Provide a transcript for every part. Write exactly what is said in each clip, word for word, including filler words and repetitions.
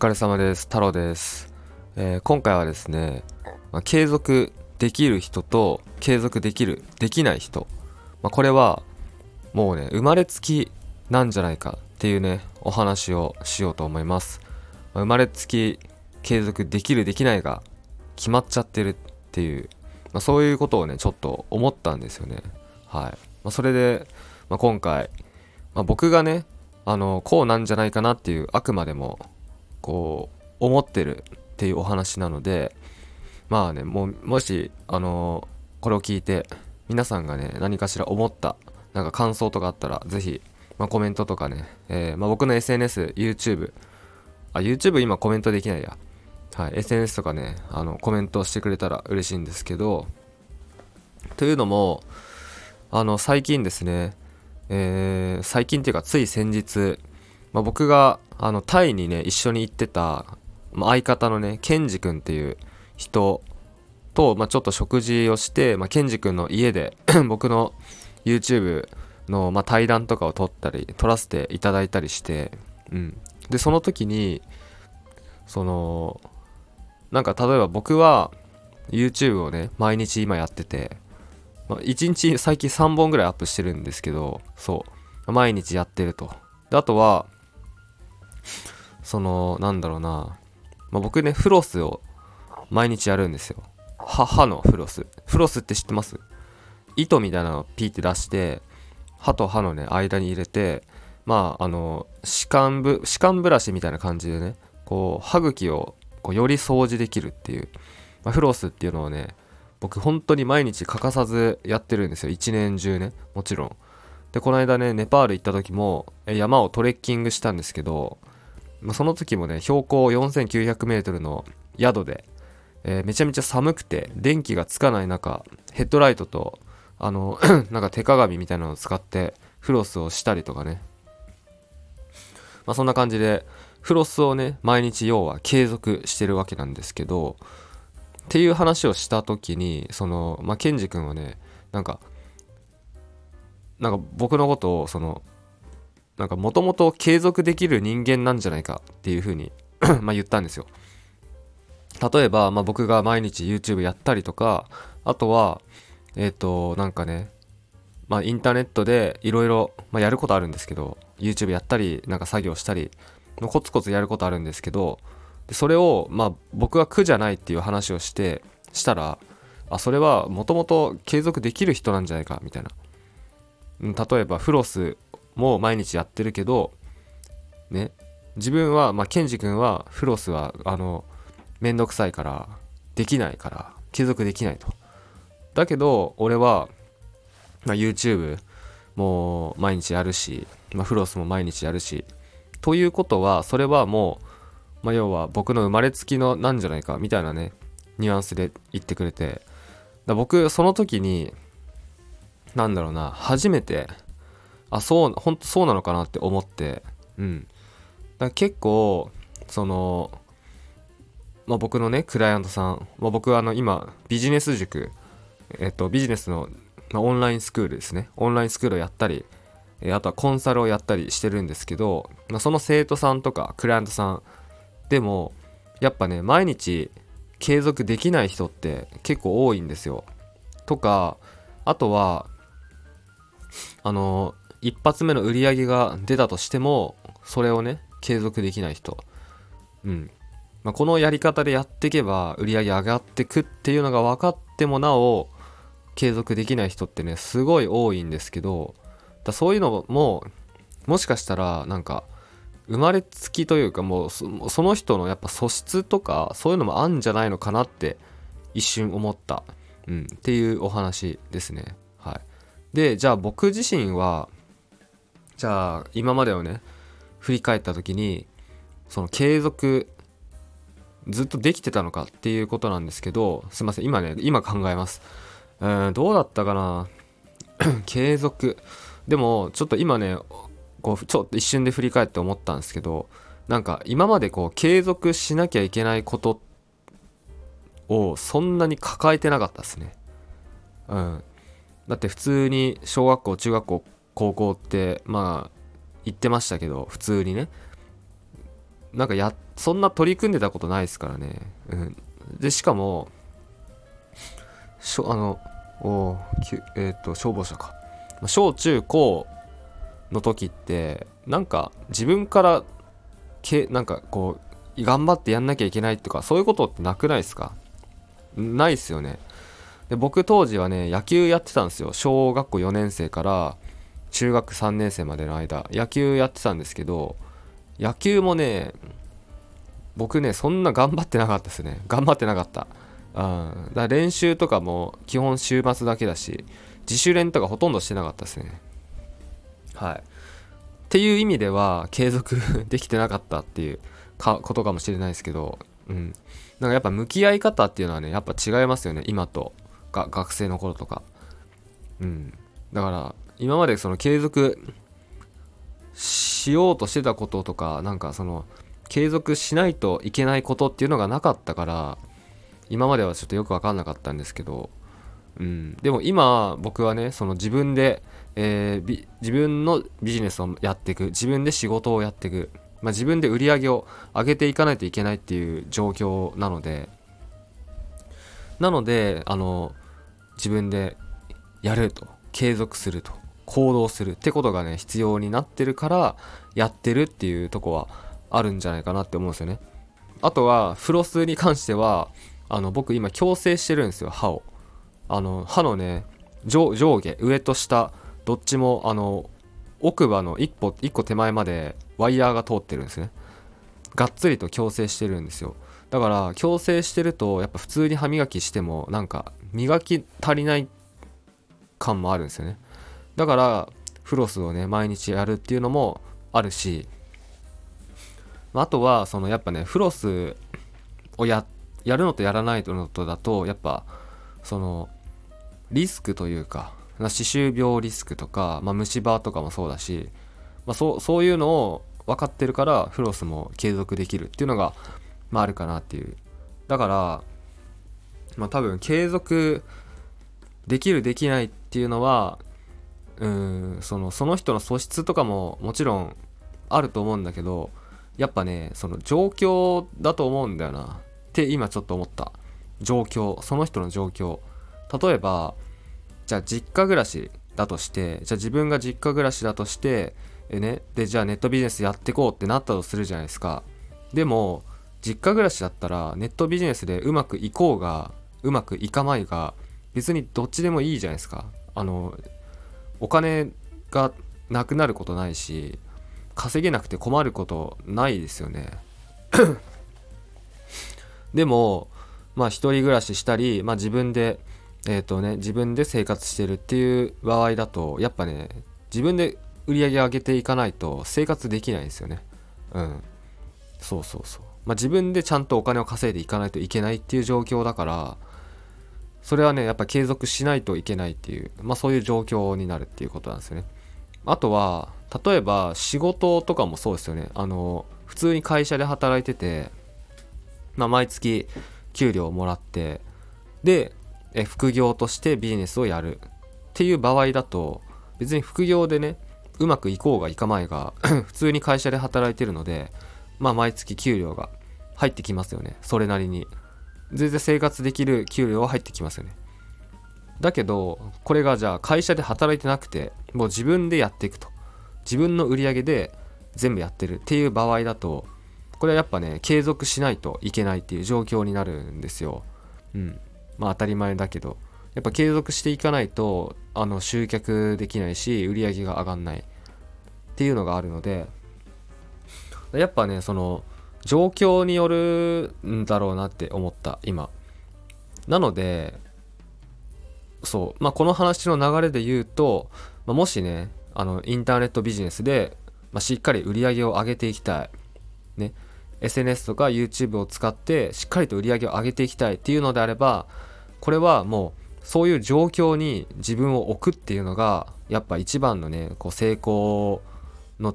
疲れ様です。太郎です、えー、今回はですね、まあ、継続できる人と継続できるできない人、まあ、これはもうね生まれつきなんじゃないかっていうねお話をしようと思います。まあ、生まれつき継続できるできないが決まっちゃってるっていう、まあ、そういうことをねちょっと思ったんですよね。はいまあ、それで、まあ、今回、まあ、僕がねあのこうなんじゃないかなっていうあくまでもこう思ってるっていうお話なので、まあねもうもしあのー、これを聞いて皆さんがね何かしら思ったなんか感想とかあったらぜひ、まあ、コメントとかね、えーまあ、僕の エスエヌエス、YouTube あ YouTube 今コメントできないや、はい、エスエヌエス とかねあのコメントしてくれたら嬉しいんですけど、というのもあの最近ですね、えー、最近っていうかつい先日、まあ、僕があのタイにね一緒に行ってた、まあ、相方のねケンジ君っていう人と、まあ、ちょっと食事をして、まあ、ケンジ君の家で僕の YouTube の、まあ、対談とかを撮ったり撮らせていただいたりして、うん、でその時にそのなんか例えば僕は YouTube をね毎日今やってて、まあ、いちにち最近さんぼんぐらいアップしてるんですけど、そう毎日やってると。であとはそのなんだろうな、まあ、僕ねフロスを毎日やるんですよ。は歯のフロスフロスって知ってます？糸みたいなのをピーって出して歯と歯のね間に入れて、まああの歯間ぶ歯間ブラシみたいな感じでねこう歯茎をこうより掃除できるっていう、まあ、フロスっていうのをね僕本当に毎日欠かさずやってるんですよ。一年中ねもちろん。でこの間ねネパール行った時も山をトレッキングしたんですけど、まあ、その時もね標高よんせんきゅうひゃくメートルの宿で、えー、めちゃめちゃ寒くて電気がつかない中ヘッドライトとあのなんか手鏡みたいなのを使ってフロスをしたりとかね、まあ、そんな感じでフロスをね毎日要は継続してるわけなんですけどっていう話をした時にその、まあ、ケンジ君はねなんかなんか僕のことをそのなんかもともと継続できる人間なんじゃないかっていう風にまあ言ったんですよ。例えば、まあ、僕が毎日 YouTube やったりとか、あとはえっとなんかね、まあ、インターネットでいろいろやることあるんですけど YouTube やったりなんか作業したりのコツコツやることあるんですけど、それをまあ僕が苦じゃないっていう話をしてしたら、あそれはもともと継続できる人なんじゃないかみたいな。例えばフロスも毎日やってるけどね、自分はまあケンジ君はフロスはあのめんどくさいからできないから継続できないと。だけど俺は、まあ、YouTube も毎日やるし、まあ、フロスも毎日やるしということはそれはもう、まあ、要は僕の生まれつきのなんじゃないかみたいなねニュアンスで言ってくれて、だ僕その時になんだろうな初めてあそう本当そうなのかなって思って、うん、だから結構その、まあ、僕のねクライアントさん、まあ、僕はあの今ビジネス塾、えっと、ビジネスの、まあ、オンラインスクールですねオンラインスクールをやったり、えー、あとはコンサルをやったりしてるんですけど、まあ、その生徒さんとかクライアントさんでもやっぱね毎日継続できない人って結構多いんですよ。とかあとはあの一発目の売り上げが出たとしてもそれをね継続できない人、うんまあ、このやり方でやっていけば売り上げ上がってくっていうのが分かってもなお継続できない人ってねすごい多いんですけど、だそういうのももしかしたらなんか生まれつきというかもう そ, その人のやっぱ素質とかそういうのもあるんじゃないのかなって一瞬思った、うん、っていうお話ですね。はい、でじゃあ僕自身はじゃあ今までをね振り返った時にその継続ずっとできてたのかっていうことなんですけど、すいません今ね今考えます。うーんどうだったかな継続でもちょっと今ねこうちょっと一瞬で振り返って思ったんですけど、なんか今までこう継続しなきゃいけないことをそんなに抱えてなかったですね。うんだって普通に小学校中学校高校ってまあ行ってましたけど普通にねなんかやそんな取り組んでたことないですからね、うん、でしかもしょあのおえっと消防車か小中高の時ってなんか自分からけなんかこう頑張ってやんなきゃいけないとかそういうことってなくないですか？ないですよね。で僕当時はね野球やってたんですよ。小学校よねん生から中学さんねん生までの間野球やってたんですけど、野球もね僕ねそんな頑張ってなかったですね。頑張ってなかった、うん、だから練習とかも基本週末だけだし自主練とかほとんどしてなかったですね。はい、っていう意味では継続できてなかったっていうかことかもしれないですけど、うん、なんかやっぱ向き合い方っていうのはねやっぱ違いますよね今とが学生の頃とか、うん、だから今までその継続しようとしてたこととかなんかその継続しないといけないことっていうのがなかったから今まではちょっとよく分かんなかったんですけど、うん、でも今僕はねその自分で、えー、自分のビジネスをやっていく、自分で仕事をやっていく、まあ、自分で売り上げを上げていかないといけないっていう状況なのでなのであの自分でやると継続すると行動するってことがね必要になってるからやってるっていうとこはあるんじゃないかなって思うんですよね。あとはフロスに関してはあの僕今矯正してるんですよ、歯を。あの歯のね 上, 上下上と下どっちもあの奥歯の一歩一個手前までワイヤーが通ってるんですね。がっつりと矯正してるんですよ。だから矯正してるとやっぱ普通に歯磨きしてもなんか磨き足りない感もあるんですよね。だからフロスをね毎日やるっていうのもあるし、あとはそのやっぱねフロスを や, やるのとやらないのとだとやっぱそのリスクというか歯周病リスクとか、まあ、虫歯とかもそうだし、まあ、そ, そういうのを分かってるからフロスも継続できるっていうのが、まあ、あるかなっていう。だから、まあ、多分継続できるできないっていうのはうーんその、その人の素質とかももちろんあると思うんだけどやっぱねその状況だと思うんだよなって今ちょっと思った。状況、その人の状況、例えばじゃあ実家暮らしだとしてじゃあ自分が実家暮らしだとしてえ、ね、でじゃあネットビジネスやってこうってなったとするじゃないですか。でも実家暮らしだったらネットビジネスでうまくいこうがうまくいかないが別にどっちでもいいじゃないですか。あのお金がなくなることないし稼げなくて困ることないですよねでもまあ一人暮らししたり、まあ、自分でえっとね自分で生活してるっていう場合だとやっぱね自分で売り上げ上げていかないと生活できないんですよね。うんそうそうそう、まあ、自分でちゃんとお金を稼いでいかないといけないっていう状況だからそれはねやっぱ継続しないといけないっていう、まあ、そういう状況になるっていうことなんですよね。あとは例えば仕事とかもそうですよね。あの普通に会社で働いてて、まあ、毎月給料をもらってでえ副業としてビジネスをやるっていう場合だと別に副業でねうまくいこうがいかまいが普通に会社で働いてるので、まあ、毎月給料が入ってきますよね。それなりに全然生活できる給料は入ってきますよね。だけどこれがじゃあ会社で働いてなくてもう自分でやっていくと自分の売り上げで全部やってるっていう場合だとこれはやっぱね継続しないといけないっていう状況になるんですよ。うんまあ当たり前だけどやっぱ継続していかないとあの集客できないし売り上げが上がんないっていうのがあるのでやっぱねその状況によるんだろうなって思った今なのでそう、まあ、この話の流れで言うと、まあ、もしねあのインターネットビジネスで、まあ、しっかり売り上げを上げていきたいね、エスエヌエス とか YouTube を使ってしっかりと売り上げを上げていきたいっていうのであればこれはもうそういう状況に自分を置くっていうのがやっぱ一番のねこう成功の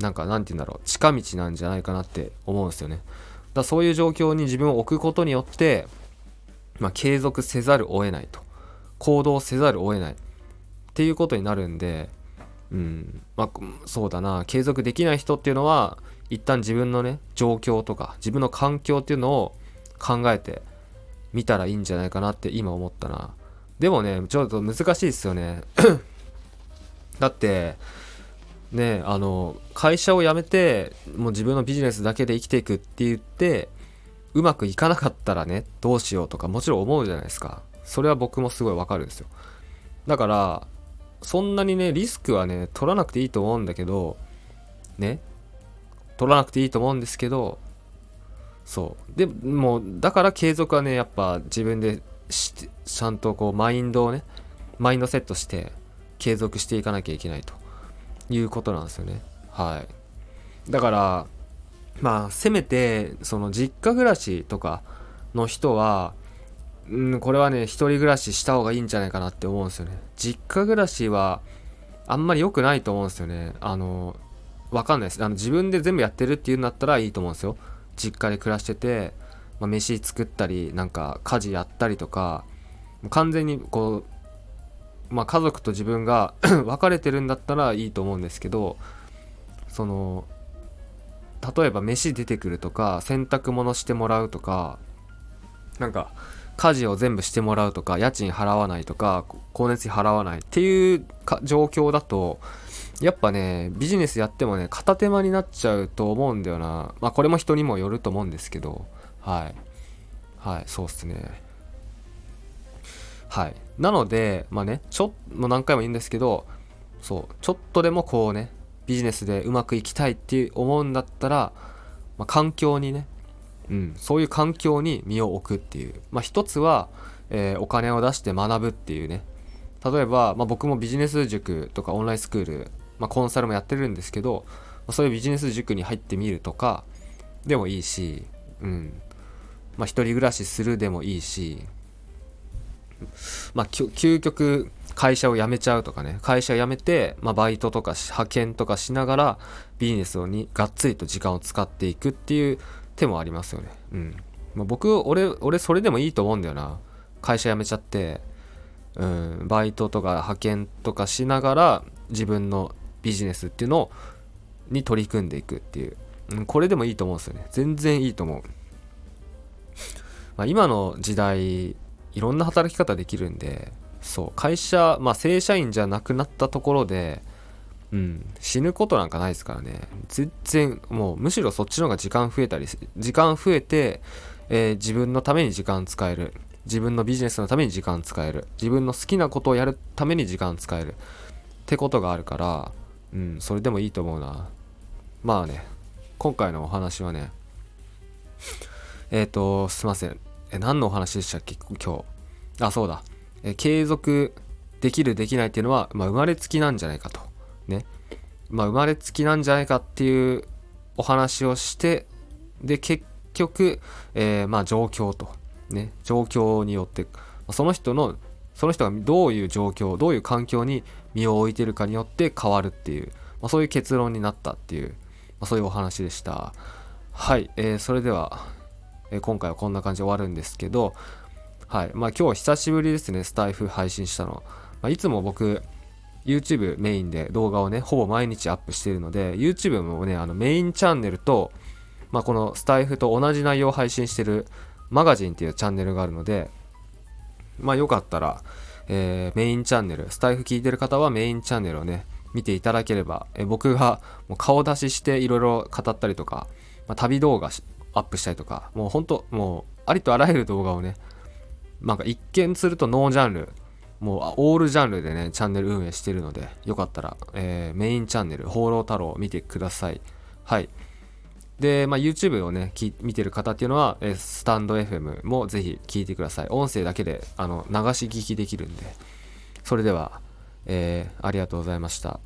なんかなんて言うんだろう近道なんじゃないかなって思うんですよね。だからそういう状況に自分を置くことによって、まあ、継続せざるを得ないと行動せざるを得ないっていうことになるんでうん、まあ、そうだな、継続できない人っていうのは一旦自分のね状況とか自分の環境っていうのを考えてみたらいいんじゃないかなって今思ったな。でもねちょっと難しいですよねだってね、あの会社を辞めてもう自分のビジネスだけで生きていくって言ってうまくいかなかったらねどうしようとかもちろん思うじゃないですか。それは僕もすごいわかるんですよ。だからそんなにねリスクはね取らなくていいと思うんだけどね、取らなくていいと思うんですけど、そうでもうだから継続はねやっぱ自分でちゃんとこうマインドをねマインドセットして継続していかなきゃいけないということなんですよね。はい、だからまあせめてその実家暮らしとかの人はうん、これはね一人暮らしした方がいいんじゃないかなって思うんですよね。実家暮らしはあんまり良くないと思うんですよね。あの分かんないです、あの自分で全部やってるっていうんだったらいいと思うんですよ。実家で暮らしてて、まあ、飯作ったりなんか家事やったりとか完全にこう、まあ、家族と自分が別れてるんだったらいいと思うんですけど、その例えば飯出てくるとか洗濯物してもらうとかなんか家事を全部してもらうとか家賃払わないとか光熱費払わないっていうか状況だとやっぱねビジネスやってもね片手間になっちゃうと思うんだよな。まあこれも人にもよると思うんですけど、はいはい、そうっすね。はい、なのでまあねちょっと何回も言うんですけど、そうちょっとでもこうねビジネスでうまくいきたいって思うんだったら、まあ、環境にねうん、そういう環境に身を置くっていう、まあ、一つは、えー、お金を出して学ぶっていうね。例えば、まあ、僕もビジネス塾とかオンラインスクール、まあ、コンサルもやってるんですけど、まあ、そういうビジネス塾に入ってみるとかでもいいし、うんまあ、一人暮らしするでもいいし、まあ、究極会社を辞めちゃうとかね、会社を辞めて、まあ、バイトとか派遣とかしながらビジネスにがっつりと時間を使っていくっていう手もありますよね。うん、まあ、僕俺俺それでもいいと思うんだよな。会社辞めちゃって、うん、バイトとか派遣とかしながら自分のビジネスっていうのに取り組んでいくっていう、うん、これでもいいと思うんですよね。全然いいと思う。まあ、今の時代いろんな働き方できるんで、そう会社、まあ、正社員じゃなくなったところでうん、死ぬことなんかないですからね。全然もうむしろそっちの方が時間増えたり時間増えて、えー、自分のために時間使える、自分のビジネスのために時間使える、自分の好きなことをやるために時間使えるってことがあるから、うん、それでもいいと思うな。まあね今回のお話はねえっとすいません、え何のお話でしたっけ今日。あそうだ、え継続できるできないっていうのは、まあ、生まれつきなんじゃないかとね、まあ、生まれつきなんじゃないかっていうお話をして、で結局、えー、まあ状況とね状況によってその人のその人がどういう状況どういう環境に身を置いているかによって変わるっていう、まあ、そういう結論になったっていう、まあ、そういうお話でした。はい、えー、それでは、えー、今回はこんな感じで終わるんですけど、はいまあ今日久しぶりですねスタイフ配信したの、まあ、いつも僕YouTube メインで動画をねほぼ毎日アップしているので YouTube もねあのメインチャンネルと、まあ、このスタイフと同じ内容を配信してるマガジンっていうチャンネルがあるので、まあよかったら、えー、メインチャンネルスタイフ聞いてる方はメインチャンネルをね見ていただければ、えー、僕がもう顔出ししていろいろ語ったりとか、まあ、旅動画アップしたりとかもうほんともうありとあらゆる動画をねなんか一見するとノージャンルもうオールジャンルでねチャンネル運営してるのでよかったら、えー、メインチャンネル放浪太郎見てください。はいで、まあ、YouTube をね見てる方っていうのは、えー、スタンド エフエム もぜひ聞いてください。音声だけであの流し聞きできるんで。それでは、えー、ありがとうございました。